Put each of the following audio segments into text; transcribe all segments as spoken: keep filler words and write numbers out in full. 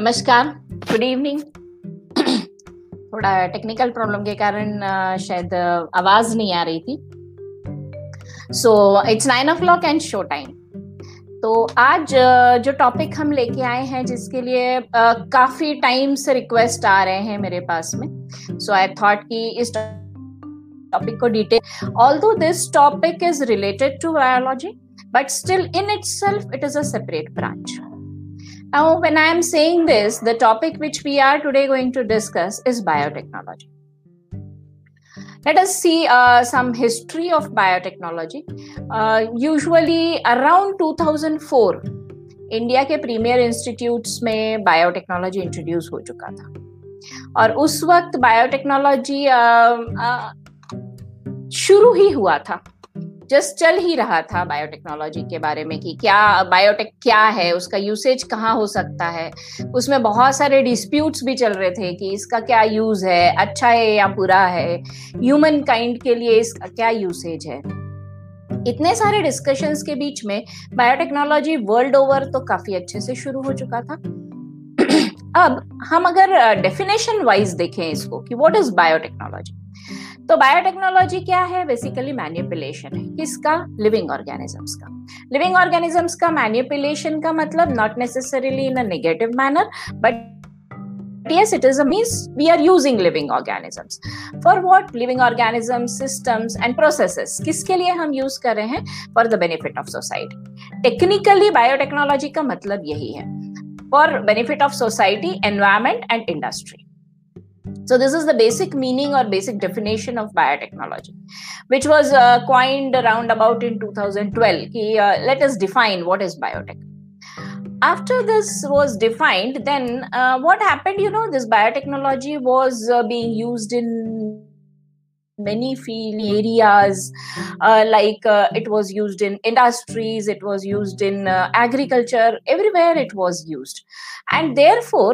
नमस्कार, good evening. थोड़ा technical problem के कारण शायद आवाज नहीं आ रही थी। So it's nine o'clock and show time. तो आज जो टॉपिक हम लेके आए हैं, जिसके लिए काफी टाइम से रिक्वेस्ट आ रहे हैं मेरे पास में, सो आई थॉट कि इस टॉपिक को detail, although this topic is related to biology but still in itself it is a separate branch. Now, when I am saying this, the topic which we are today going to discuss is biotechnology. Let us see uh, some history of biotechnology. Uh, usually around two thousand four, India के premier institutes में biotechnology introduce हो चुका था, और उस वक्त biotechnology uh, uh, शुरू ही हुआ था, जस्ट चल ही रहा था बायोटेक्नोलॉजी के बारे में कि क्या बायोटेक क्या है, उसका यूसेज कहाँ हो सकता है। उसमें बहुत सारे डिस्प्यूट्स भी चल रहे थे कि इसका क्या यूज है, अच्छा है या बुरा है, ह्यूमन काइंड के लिए इसका क्या यूसेज है। इतने सारे डिस्कशंस के बीच में बायोटेक्नोलॉजी वर्ल्ड ओवर तो काफी अच्छे से शुरू हो चुका था। अब हम अगर डेफिनेशन वाइज देखें इसको कि व्हाट इज बायोटेक्नोलॉजी, तो बायोटेक्नोलॉजी क्या है? बेसिकली मैनिपुलेशन है। किसका? लिविंग ऑर्गेनिजम्स का। लिविंग ऑर्गेनिजम्स का मैनिपुलेशन का मतलब not necessarily in a negative manner, but yes it is a means we are using living organisms for what? Living organisms, systems and processes किसके लिए हम use कर रहे हैं? For the benefit of society. Technically biotechnology का मतलब यही है, for benefit of society, environment and industry. So this is the basic meaning or basic definition of biotechnology, which was uh, coined around about in two thousand twelve. Ki, uh, let us define what is biotech. After this was defined, then uh, what happened, you know, this biotechnology was uh, being used in many field areas, uh, like uh, it was used in industries, it was used in uh, agriculture, everywhere it was used. And therefore,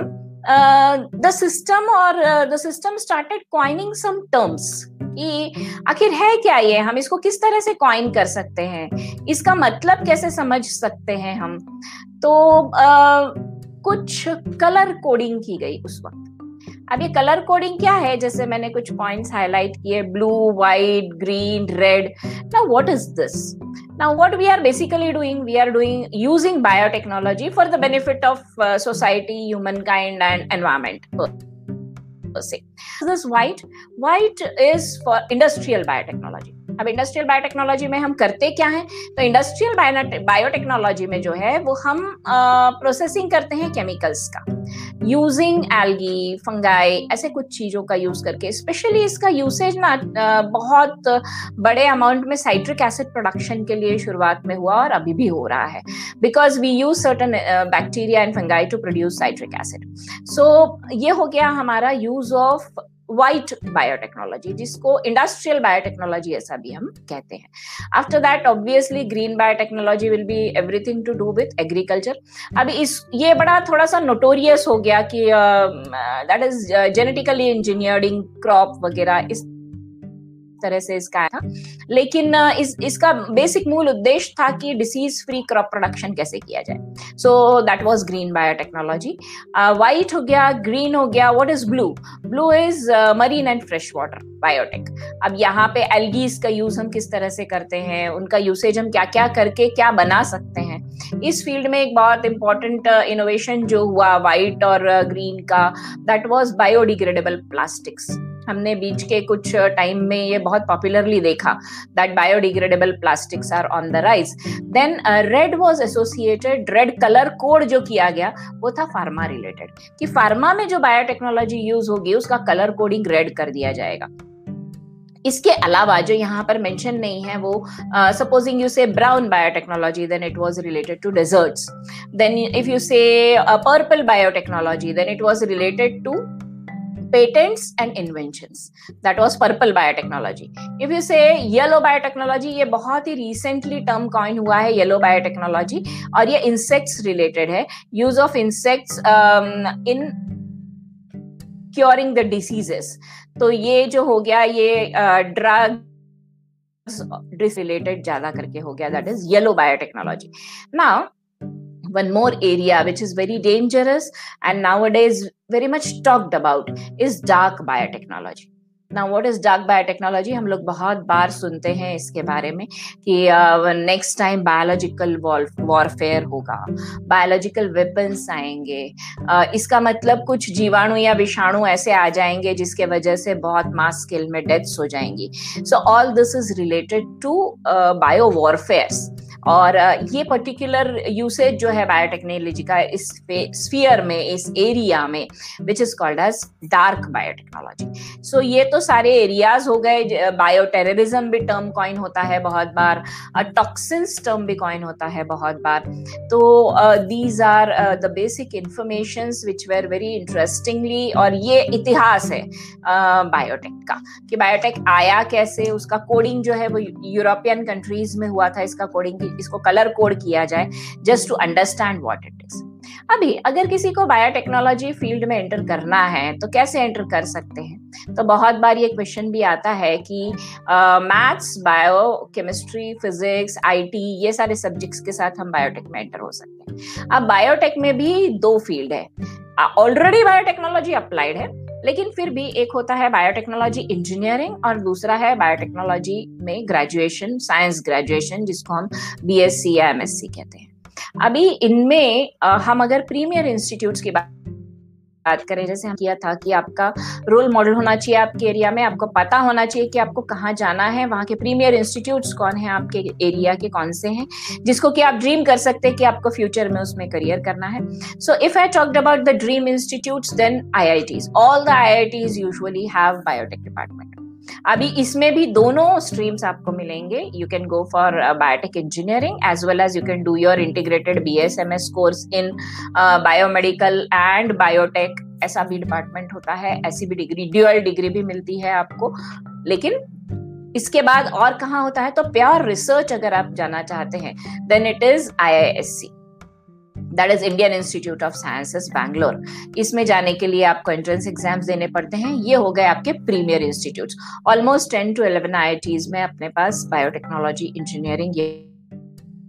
Uh, the system or uh, the system started coining some terms कि आखिर है क्या ये, हम इसको किस तरह से coin कर सकते हैं, इसका मतलब कैसे समझ सकते हैं हम। तो uh, कुछ color coding की गई उस वक्त। अब ये color coding क्या है? जैसे मैंने कुछ points highlight किए, blue, white, green, red. Now what is this? Now what we are basically doing, we are doing using biotechnology for the benefit of uh, society, humankind and environment per, per se. So this white, white is for industrial biotechnology. अब industrial biotechnology में हम करते क्या हैं? तो industrial biotechnology में जो है वो हम प्रोसेसिंग uh, करते हैं केमिकल्स का, यूजिंग एल्गी, फंगाई, ऐसे कुछ चीज़ों का यूज़ करके। स्पेशली इसका यूसेज ना uh, बहुत बड़े अमाउंट में साइट्रिक एसिड प्रोडक्शन के लिए शुरुआत में हुआ और अभी भी हो रहा है, because we use certain bacteria and fungi to produce citric acid. So ये हो गया हमारा यूज ऑफ व्हाइट बायोटेक्नोलॉजी, जिसको इंडस्ट्रियल बायोटेक्नोलॉजी ऐसा भी हम कहते हैं। After that obviously green biotechnology will be everything to do with agriculture. अभी इस ये बड़ा थोड़ा सा नोटोरियस हो गया कि that is genetically engineering crop वगैरह, इस तरह से इसका आया था। लेकिन इस इसका बेसिक मूल उद्देश्य था कि डिसीज फ्री क्रॉप प्रोडक्शन कैसे किया जाए। So that was green biotechnology. White हो गया, ग्रीन हो गया। What is blue? Blue is marine and fresh water biotech. अब यहाँ पे एल्गीज का यूज हम किस तरह से करते हैं, उनका यूसेज हम क्या क्या करके क्या बना सकते हैं। इस फील्ड में एक बहुत इंपॉर्टेंट इनोवेशन uh, जो हुआ व्हाइट और ग्रीन uh, का, दैट वाज बायोडिग्रेडेबल प्लास्टिक्स। हमने बीच के कुछ टाइम में ये बहुत पॉपुलरली देखा, that biodegradable plastics are on the rise. Then red was associated, red colour code जो किया गया वो था फार्मा रिलेटेड, कि फार्मा में जो बायोटेक्नोलॉजी यूज होगी उसका कलर कोडिंग रेड कर दिया जाएगा। इसके अलावा जो यहाँ पर मेंशन नहीं है वो, supposing you say brown biotechnology, then it was related to deserts. Then if you say purple biotechnology, then it was related to patents and inventions, that was purple biotechnology. If you say yellow biotechnology, ये बहुत ही recently term coin हुआ है yellow biotechnology, और ये insects related है, use of insects um, in curing the diseases. तो ये जो हो गया ये uh, drug ड्रिस रिलेटेड ज्यादा करके हो गया, that is yellow biotechnology. Now one more area which is very dangerous and nowadays very much talked about is dark biotechnology. Now, what is dark biotechnology? हम लोग बहुत बार सुनते हैं इसके बारे में कि नेक्स्ट टाइम बायोलॉजिकल वॉरफेयर होगा, बायोलॉजिकल वेपन्स आएंगे, uh, इसका मतलब कुछ जीवाणु या विषाणु ऐसे आ जाएंगे जिसके वजह से बहुत मास स्केल में डेथ्स हो जाएंगी. So all this is related to bio warfares और ये पर्टिकुलर यूसेज जो है बायोटेक्नोलॉजी का इस स्फीयर में, इस एरिया में, which is called as dark biotechnology. So ये तो सारे एरियाज हो गए. बायोटेररिज्म भी टर्म कॉइन होता है बहुत बार, टॉक्सिन्स टर्म भी कॉइन होता है बहुत बार. तो these are the basic informations which were very interestingly, और ये इतिहास है बायोटेक uh, का कि बायोटेक आया कैसे, उसका कोडिंग जो है वो यूरोपियन कंट्रीज में हुआ था. इसका कोडिंग इसको कलर कोड किया जाए just to understand what it is. अभी अगर किसी को बायोटेक्नोलॉजी फील्ड में एंटर करना है तो कैसे एंटर कर सकते हैं? तो बहुत बार ये क्वेश्चन भी आता है कि maths, bio, chemistry, physics, IT, ये सारे सब्जेक्ट्स के साथ हम बायोटेक में एंटर हो सकते हैं. अब बायोटेक में भी दो फील्ड है. ऑलरेडी बायोटेक्नोलॉजी अप्लाइड है, लेकिन फिर भी एक होता है बायोटेक्नोलॉजी इंजीनियरिंग और दूसरा है बायोटेक्नोलॉजी में ग्रेजुएशन, साइंस ग्रेजुएशन, जिसको हम बीएससी या एमएससी कहते हैं. अभी इनमें हम अगर प्रीमियर इंस्टीट्यूट्स की बात बात करें, जैसे हम किया था कि आपका रोल मॉडल होना चाहिए आपके एरिया में, आपको पता होना चाहिए कि आपको कहाँ जाना है, वहाँ के प्रीमियर इंस्टीट्यूट्स कौन हैं, आपके एरिया के कौन से हैं, जिसको कि आप ड्रीम कर सकते हैं कि आपको फ्यूचर में उसमें करियर करना है. So if I talked about the dream institutes, then I I Ts, all the I I Ts usually have biotech department. अभी इसमें भी दोनों स्ट्रीम्स आपको मिलेंगे. You can go for biotech engineering as well as you can do your integrated BSMS course in biomedical and biotech. ऐसा भी department होता है, ऐसी भी डिग्री, ड्यूअल डिग्री भी मिलती है आपको. लेकिन इसके बाद और कहाँ होता है, तो प्योर रिसर्च अगर आप जाना चाहते हैं then it is IISc, that is Indian Institute of Sciences Bangalore. इसमें जाने के लिए आपको एंट्रेंस एग्जाम्स देने पड़ते हैं. ये हो गए आपके premier institutes. Almost ten to eleven I I Ts में अपने पास बायोटेक्नोलॉजी इंजीनियरिंग ये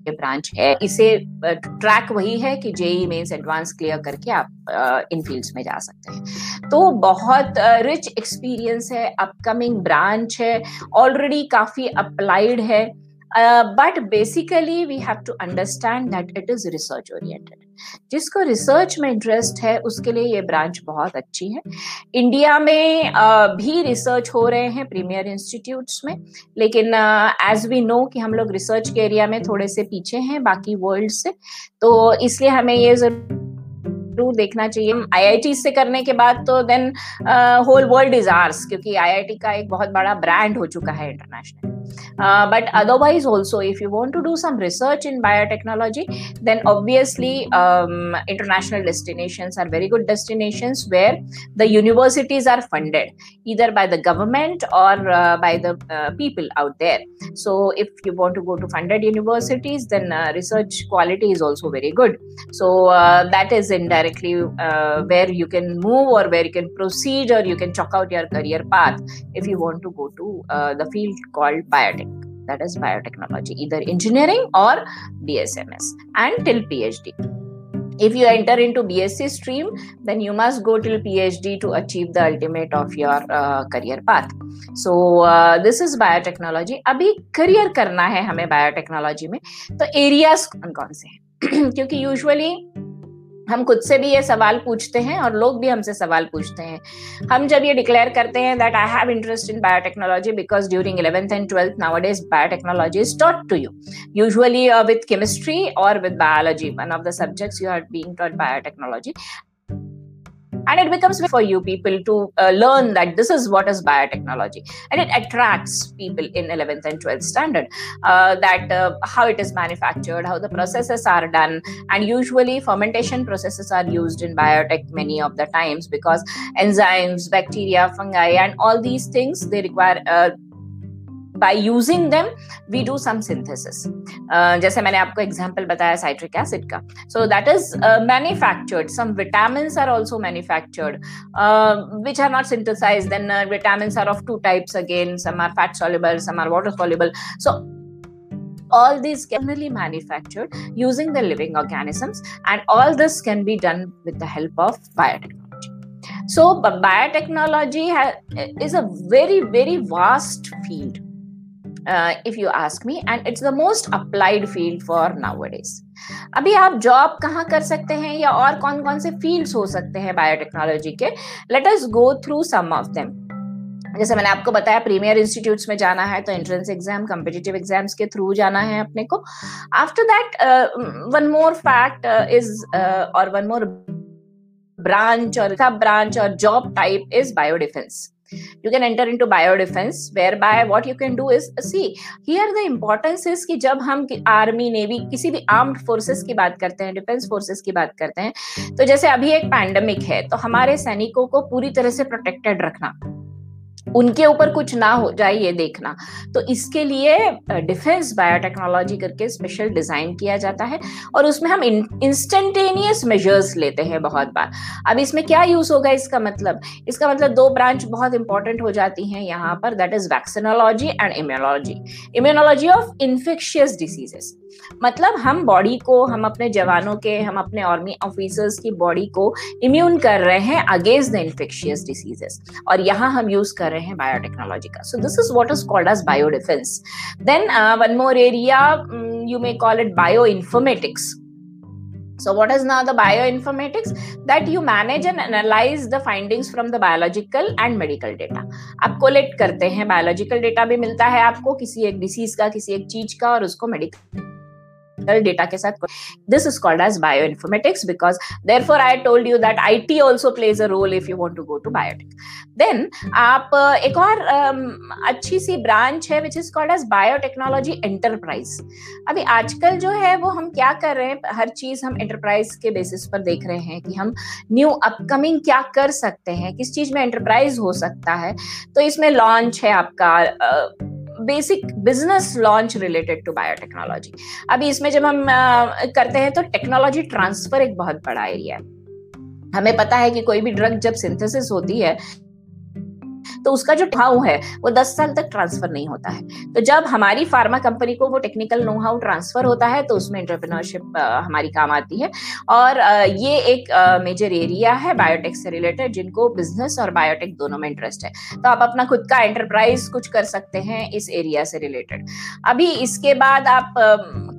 ब्रांच है. इसे ट्रैक वही है कि जेई मेंस एडवांस क्लियर करके आप इन फील्ड्स में जा सकते हैं. तो बहुत रिच एक्सपीरियंस है, अपकमिंग ब्रांच है, ऑलरेडी काफी अप्लाइड है. Uh, but basically we have to understand that it is research oriented. जिसको रिसर्च में इंटरेस्ट है उसके लिए ये ब्रांच बहुत अच्छी है. इंडिया में भी रिसर्च हो रहे हैं प्रीमियर इंस्टीट्यूट्स में, लेकिन एज वी नो कि हम लोग रिसर्च के एरिया में थोड़े से पीछे हैं बाकी वर्ल्ड से. तो इसलिए हमें ये जरूर देखना चाहिए. आईआईटी से करने के बाद तो then whole world is ours, क्योंकि आईआईटी का एक बहुत बड़ा ब्रांड हो चुका है international. Uh, but otherwise also if you want to do some research in biotechnology, then obviously um, international destinations are very good destinations where the universities are funded either by the government or uh, by the uh, people out there. So if you want to go to funded universities, then uh, research quality is also very good. So uh, that is indirectly uh, where you can move or where you can proceed or you can chalk out your career path if you want to go to uh, the field called biotech, that is biotechnology, either engineering or B S M S and till PhD. If you enter into B S C stream, then you must go till PhD to achieve the ultimate of your uh, career path. So uh, this is biotechnology. अभी career करना है हमें biotechnology में, तो areas कौन कौन से हैं? क्योंकि usually हम खुद से भी ये सवाल पूछते हैं और लोग भी हमसे सवाल पूछते हैं. हम जब ये डिक्लेयर करते हैं that I have interest in biotechnology because during eleventh and twelfth nowadays biotechnology is taught to you usually with chemistry और with biology, one of the subjects you are being taught biotechnology. And it becomes for you people to uh, learn that this is what is biotechnology, and it attracts people in eleventh and twelfth standard uh, that uh, how it is manufactured, how the processes are done, and usually fermentation processes are used in biotech many of the times because enzymes, bacteria, fungi, and all these things they require. Uh, By using them, we do some synthesis. Uh, जैसे मैंने आपको example बताया citric acid का. So that is uh, manufactured. Some vitamins are also manufactured, uh, which are not synthesized. Then uh, vitamins are of two types again. Some are fat soluble, some are water soluble. So all these can be manufactured using the living organisms, and all this can be done with the help of biotechnology. So, biotechnology ha- is a very, very vast field, uh, if you ask me, and it's the most applied field for nowadays. अभी आप job कहाँ कर सकते हैं या और कौन कौन से fields हो सकते हैं बायोटेक्नोलॉजी के? Let us go through some of them. जैसे मैंने आपको बताया, प्रीमियर इंस्टीट्यूट्स में जाना है तो एंट्रेंस एग्जाम, कॉम्पिटिटिव एग्जाम्स के थ्रू जाना है अपने को. After that, one more fact is और one more branch or sub branch or job type is biodefense. You can enter into biodefense, whereby what you can do is, see, here the importance is कि जब हम army, navy, किसी भी armed forces की बात करते हैं, defense forces की बात करते हैं, तो जैसे अभी एक pandemic है, तो हमारे सैनिकों को पूरी तरह से protected रखना, उनके ऊपर कुछ ना हो जाए ये देखना, तो इसके लिए डिफेंस बायोटेक्नोलॉजी करके स्पेशल डिजाइन किया जाता है और उसमें हम इंस्टेंटेनियस मेजर्स लेते हैं बहुत बार. अब इसमें क्या यूज होगा? इसका मतलब इसका मतलब दो ब्रांच बहुत इंपॉर्टेंट हो जाती हैं यहाँ पर, that is vaccinology and immunology. Immunology of infectious diseases, मतलब हम बॉडी को, हम अपने जवानों के, हम अपने आर्मी ऑफिसर्स की बॉडी को इम्यून कर रहे हैं अगेंस्ट द इन्फेक्शियस डिसीजेस, और यहाँ हम यूज कर रहे हैं बायोटेक्नोलॉजी का. So this is what is called as biodefence. Then one more area, you may call it bioinformatics. So what is now the bioinformatics? That you manage and analyze the findings from the biological and medical data. आप collect करते हैं, biological data भी मिलता है आपको किसी एक disease का, किसी एक चीज का, और उसको medical data के साथ. This is called as bioinformatics because therefore I told you that I T also plays a role if you want to go to biotech. Then आप एक और अच्छी सी branch है which is called as biotechnology enterprise. अभी आजकल जो है वो हम क्या कर रहे हैं, हर चीज हम enterprise के basis पर देख रहे हैं कि हम new upcoming क्या कर सकते हैं, किस चीज में enterprise हो सकता है. तो इसमें launch है आपका, basic business launch related to biotechnology. अभी इसमें जब हम uh, करते हैं तो टेक्नोलॉजी ट्रांसफर एक बहुत बड़ा एरिया है. हमें पता है कि कोई भी ड्रग जब सिंथेसिस होती है तो उसका जो नोहाउ है वो दस साल तक ट्रांसफर नहीं होता है. तो जब हमारी फार्मा कंपनी को वो टेक्निकल नोहाउ ट्रांसफर होता है तो उसमें एंटरप्रेन्योरशिप हमारी काम आती है, और ये एक मेजर एरिया है बायोटेक से रिलेटेड जिनको बिजनेस और बायोटेक दोनों में इंटरेस्ट है. तो आप अपना खुद का एंटरप्राइज कुछ कर सकते हैं इस एरिया से रिलेटेड. अभी इसके बाद आप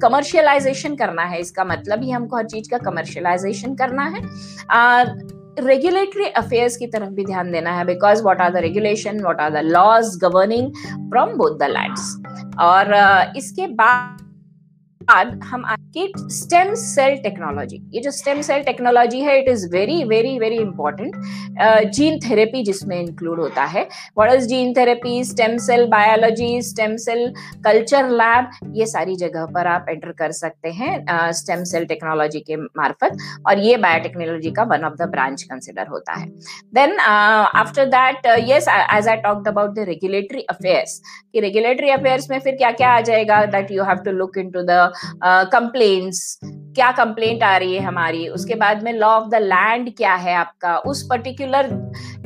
कमर्शियलाइजेशन करना है, इसका मतलब ही हमको हर चीज का कमर्शियलाइजेशन करना है. रेगुलेटरी अफेयर्स की तरफ भी ध्यान देना है, because what are the regulation, what are the laws governing from both the lands. और uh, इसके बाद बाद हम आगे स्टेम सेल टेक्नोलॉजी, ये जो स्टेम सेल टेक्नोलॉजी है it is very very very important. Gene therapy जिसमें इंक्लूड होता है. What is gene therapy, stem cell biology, stem cell culture lab, ये सारी जगह पर आप एंटर कर सकते हैं स्टेम सेल टेक्नोलॉजी के मार्फत, और ये बायोटेक्नोलॉजी का one of the branch consider होता है. Then after that, yes, as I talked about the regulatory affairs, कि रेगुलेटरी अफेयर्स में फिर क्या क्या आ जाएगा, that you have to look into the complaints, uh, क्या कंप्लेंट आ रही है हमारी. उसके बाद में लॉ ऑफ द लैंड क्या है आपका उस पर्टिकुलर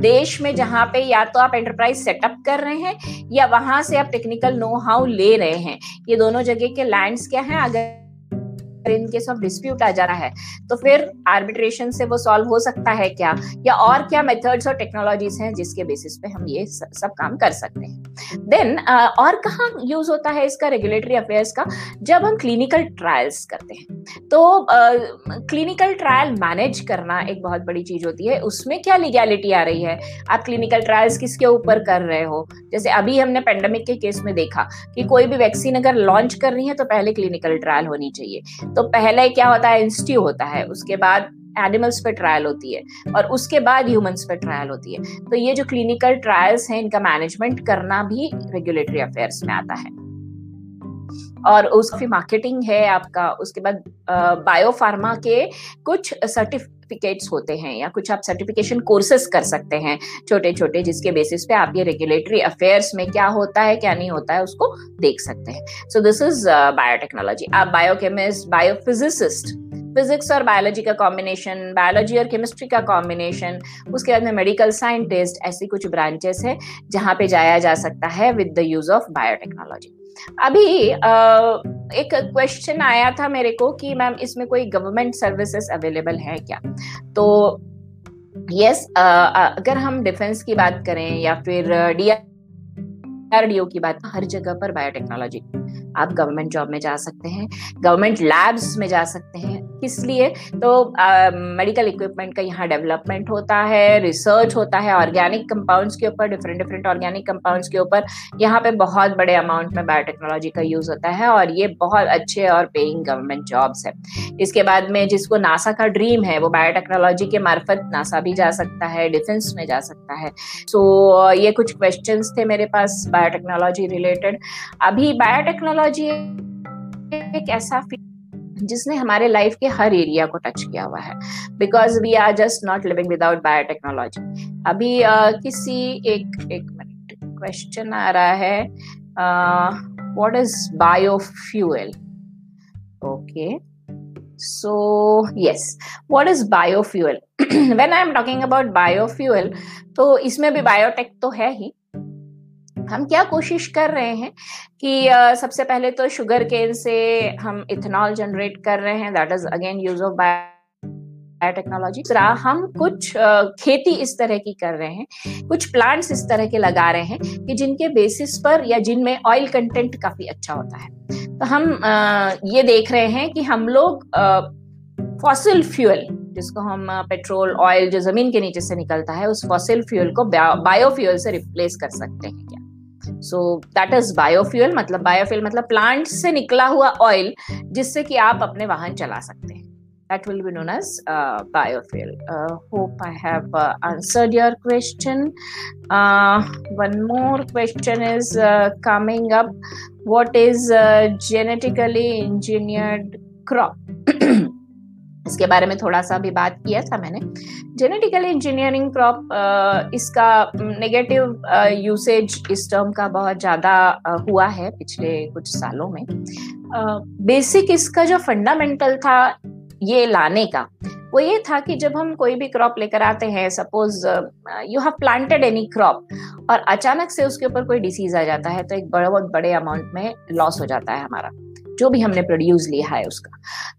देश में जहाँ पे या तो आप एंटरप्राइज सेटअप कर रहे हैं या वहां से आप टेक्निकल नो हाउ ले रहे हैं, ये दोनों जगह के लैंड्स क्या हैं. अगर इन केस ऑफ डिस्प्यूट आ जा रहा है तो फिर आर्बिट्रेशन से वो सॉल्व हो सकता है क्या, या और क्या मेथड्स और टेक्नोलॉजीज हैं जिसके बेसिस पे हम ये सब काम कर सकते हैं. देन uh, और कहाँ यूज होता है इसका रेगुलेटरी अफेयर्स का, जब हम क्लिनिकल ट्रायल्स करते हैं तो क्लिनिकल ट्रायल मैनेज करना एक बहुत बड़ी चीज होती है. उसमें क्या लीगैलिटी आ रही है, आप क्लिनिकल ट्रायल्स किसके ऊपर कर रहे हो. जैसे अभी हमने पेंडेमिक के केस में देखा कि कोई भी वैक्सीन अगर लॉन्च कर रही है तो पहले क्लिनिकल ट्रायल होनी चाहिए. तो पहले क्या होता है, इंस्ट्यू होता है, उसके बाद एनिमल्स पे ट्रायल होती है और उसके बाद ह्यूमंस पे ट्रायल होती है. तो ये जो क्लिनिकल ट्रायल्स हैं इनका मैनेजमेंट करना भी रेगुलेटरी अफेयर्स में आता है. और उसकी मार्केटिंग है आपका. उसके बाद बायोफार्मा के कुछ सर्टिफिकेट्स होते हैं या कुछ आप सर्टिफिकेशन कोर्सेस कर सकते हैं छोटे छोटे, जिसके बेसिस पे आप ये रेगुलेटरी अफेयर्स में क्या होता है क्या नहीं होता है उसको देख सकते हैं. So this is biotechnology. आप बायोकेमिस्ट, बायोफिजिसिस्ट, फिजिक्स और बायोलॉजी का कॉम्बिनेशन, बायोलॉजी और केमिस्ट्री का कॉम्बिनेशन, उसके बाद में मेडिकल साइंटिस्ट, ऐसी कुछ ब्रांचेस है जहाँ पे जाया जा सकता है with the use of biotechnology. अभी uh, एक क्वेश्चन आया था मेरे को कि मैम इसमें कोई गवर्नमेंट सर्विसेज अवेलेबल है क्या, तो यस yes, uh, अगर हम डिफेंस की बात करें या फिर डीआरडीओ की बात, हर जगह पर बायोटेक्नोलॉजी, आप गवर्नमेंट जॉब में जा सकते हैं, गवर्नमेंट लैब्स में जा सकते हैं। किस लिए? तो मेडिकल uh, इक्विपमेंट का यहाँ डेवलपमेंट होता है, रिसर्च होता है ऑर्गेनिक कंपाउंड्स के ऊपर, डिफरेंट डिफरेंट ऑर्गेनिक कंपाउंड्स के ऊपर। यहाँ पे बहुत बड़े अमाउंट में बायोटेक्नोलॉजी का यूज होता है और ये बहुत अच्छे और पेइंग गवर्नमेंट जॉब्स है। इसके बाद में जिसको नासा का ड्रीम है वो बायोटेक्नोलॉजी के मार्फत नासा भी जा सकता है, डिफेंस में जा सकता है। सो so, ये कुछ क्वेश्चन थे मेरे पास बायोटेक्नोलॉजी रिलेटेड। अभी बायोटेक्नोलॉजी एक ऐसा जिसने हमारे लाइफ के हर एरिया को टच किया हुआ है, because we are just not living without biotechnology. अभी uh, किसी एक एक मिनट क्वेश्चन आ रहा है, what is biofuel? Okay, so yes, what is biofuel? When I am talking about biofuel, तो इसमें भी बायोटेक तो है ही। हम क्या कोशिश कर रहे हैं कि uh, सबसे पहले तो शुगर केन से हम इथेनॉल जनरेट कर रहे हैं, that is again use of biotechnology. दूसरा, हम कुछ uh, खेती इस तरह की कर रहे हैं, कुछ प्लांट्स इस तरह के लगा रहे हैं कि जिनके बेसिस पर या जिनमें ऑयल कंटेंट काफी अच्छा होता है। तो हम uh, ये देख रहे हैं कि हम लोग फॉसिल uh, फ्यूल, जिसको हम पेट्रोल ऑयल जो जमीन के नीचे से निकलता है, उस फॉसिल फ्यूल को बायोफ्यूल से रिप्लेस कर सकते हैं क्या? So that is biofuel. मतलब बायोफ्यूल मतलब प्लांट से निकला हुआ ऑयल जिससे कि आप अपने वाहन चला सकते हैं, that will be known as biofuel. Hope I have answered your question. One more question is coming up, what is genetically engineered crop? इसके बारे में थोड़ा सा भी बात किया था मैंने। जेनेटिकल इंजीनियरिंग क्रॉप, इसका नेगेटिव यूसेज इस टर्म का बहुत ज़्यादा हुआ है पिछले कुछ सालों में। बेसिक इसका जो फंडामेंटल था ये लाने का, वो ये था कि जब हम कोई भी क्रॉप लेकर आते हैं, suppose you have planted any crop और अचानक से उसके ऊपर कोई डिसीज आ जाता है, तो एक बहुत बड़े अमाउंट में लॉस हो जाता है हमारा, जो भी हमने प्रोड्यूस लिया है उसका।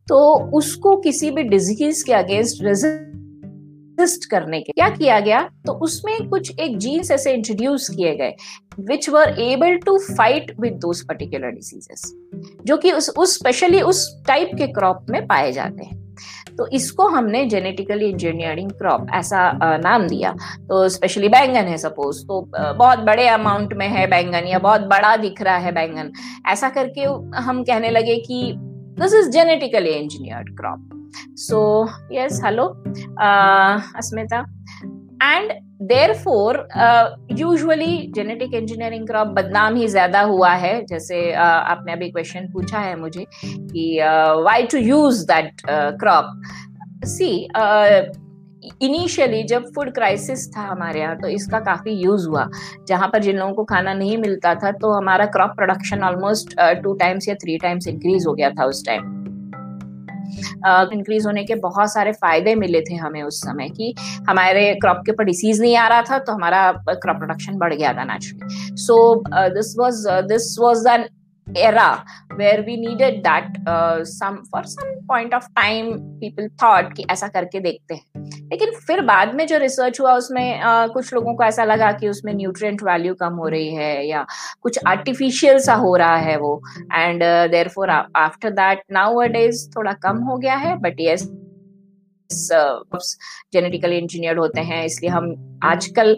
तो उसको किसी भी डिजीज के अगेंस्ट रेजिस्ट करने के क्या किया गया, तो उसमें कुछ एक जीन्स ऐसे इंट्रोड्यूस किए गए which were able to fight with those particular diseases, जो कि उस उस स्पेशली उस टाइप के क्रॉप में पाए जाते हैं। तो इसको हमने जेनेटिकली इंजीनियरिंग क्रॉप ऐसा नाम दिया। तो स्पेशली बैंगन है सपोज, तो बहुत बड़े अमाउंट में है बैंगन या बहुत बड़ा दिख रहा है बैंगन, ऐसा करके हम कहने लगे कि this is genetically engineered crop. So yes, hello Asmita. And therefore usually genetic engineering crop बदनाम ही ज्यादा हुआ है। जैसे uh, आपने अभी क्वेश्चन पूछा है मुझे कि why to use that crop. See, initially जब फूड क्राइसिस था हमारे यहाँ, तो इसका काफ़ी यूज़ हुआ, जहाँ पर जिन लोगों को खाना नहीं मिलता था, तो हमारा crop production almost two times या थ्री टाइम्स इंक्रीज हो गया था उस टाइम। इंक्रीज uh, होने के बहुत सारे फायदे मिले थे हमें उस समय, कि हमारे क्रॉप के ऊपर डिसीज नहीं आ रहा था, तो हमारा क्रॉप प्रोडक्शन बढ़ गया था naturally. So this was this was an era where we needed that uh, some for some point of time people thought कि ऐसा करके देखते हैं। लेकिन फिर बाद में जो रिसर्च हुआ उसमें uh, कुछ लोगों को ऐसा लगा कि उसमें न्यूट्रिएंट वैल्यू कम हो रही है या कुछ आर्टिफिशियल सा हो रहा है वो, and therefore after that nowadays थोड़ा कम हो गया है। बट यस, जेनेटिकली इंजीनियर्ड होते हैं, इसलिए हम आजकल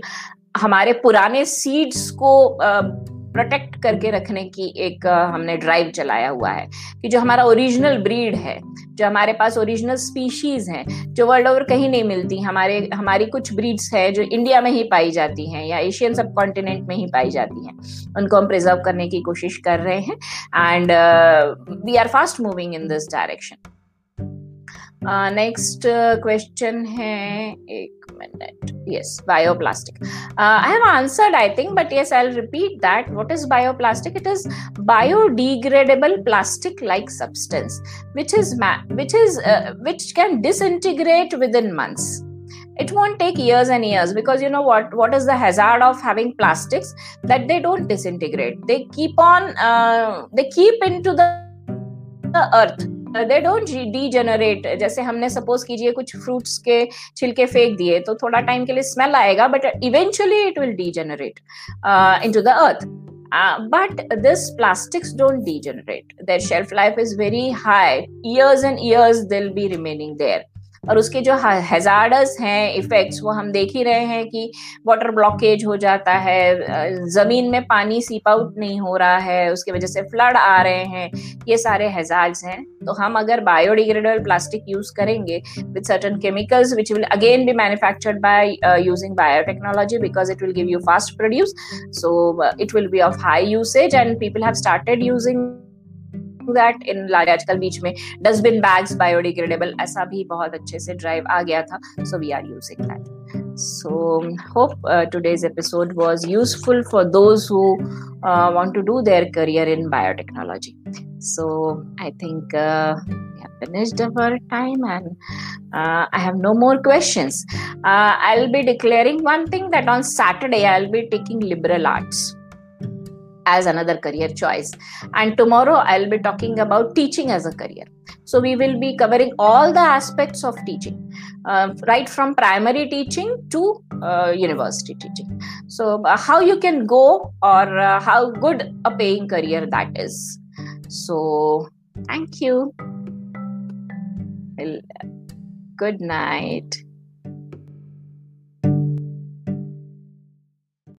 हमारे पुराने सीड्स को uh, प्रोटेक्ट करके रखने की एक हमने ड्राइव चलाया हुआ है कि जो हमारा ओरिजिनल ब्रीड है, जो हमारे पास ओरिजिनल स्पीशीज हैं, जो वर्ल्ड ओवर कहीं नहीं मिलती, हमारे हमारी कुछ ब्रीड्स है जो इंडिया में ही पाई जाती हैं या एशियन सब कॉन्टिनेंट में ही पाई जाती हैं, उनको हम प्रिजर्व करने की कोशिश कर रहे हैं। And we are fast moving in this direction. Next question है, एक minute, yes bioplastic, I have answered I think, but yes I will repeat that. What is bioplastic? It is biodegradable plastic like substance which is which is which can disintegrate within months. It won't take years and years, because you know what what is the hazard of having plastics, that they don't disintegrate. They keep on uh, they keep into the, the earth. They don't degenerate. जैसे हमने suppose कीजिए कुछ fruits के छिलके फेंक दिए तो थोड़ा time के लिए smell आएगा, but eventually it will degenerate uh, into the earth. Uh, but this plastics don't degenerate. Their shelf life is very high. Years and years they'll be remaining there. और उसके जो हैजार्डस हैं effects वो हम देख ही रहे हैं कि वाटर ब्लॉकेज हो जाता है, जमीन में पानी सीप आउट नहीं हो रहा है, उसके वजह से फ्लड आ रहे हैं. ये सारे हैजार्ड्स हैं. तो हम अगर बायोडिग्रेडेबल प्लास्टिक यूज करेंगे with certain chemicals which will again be manufactured by using biotechnology, because it will give you fast produce, so it will be of high usage and people have started using that in large. आजकल बीच में dustbin bags biodegradable ऐसा भी बहुत अच्छे से drive आ गया था, so we are using that. So hope uh, today's episode was useful for those who uh, want to do their career in biotechnology. So I think uh, we have finished our time and uh, I have no more questions. Uh, I'll be declaring one thing, that on Saturday I'll be taking liberal arts as another career choice, and tomorrow I'll be talking about teaching as a career. So we will be covering all the aspects of teaching, uh, right from primary teaching to uh, university teaching. So uh, how you can go, or uh, how good a paying career that is. So thank you. Well, good night.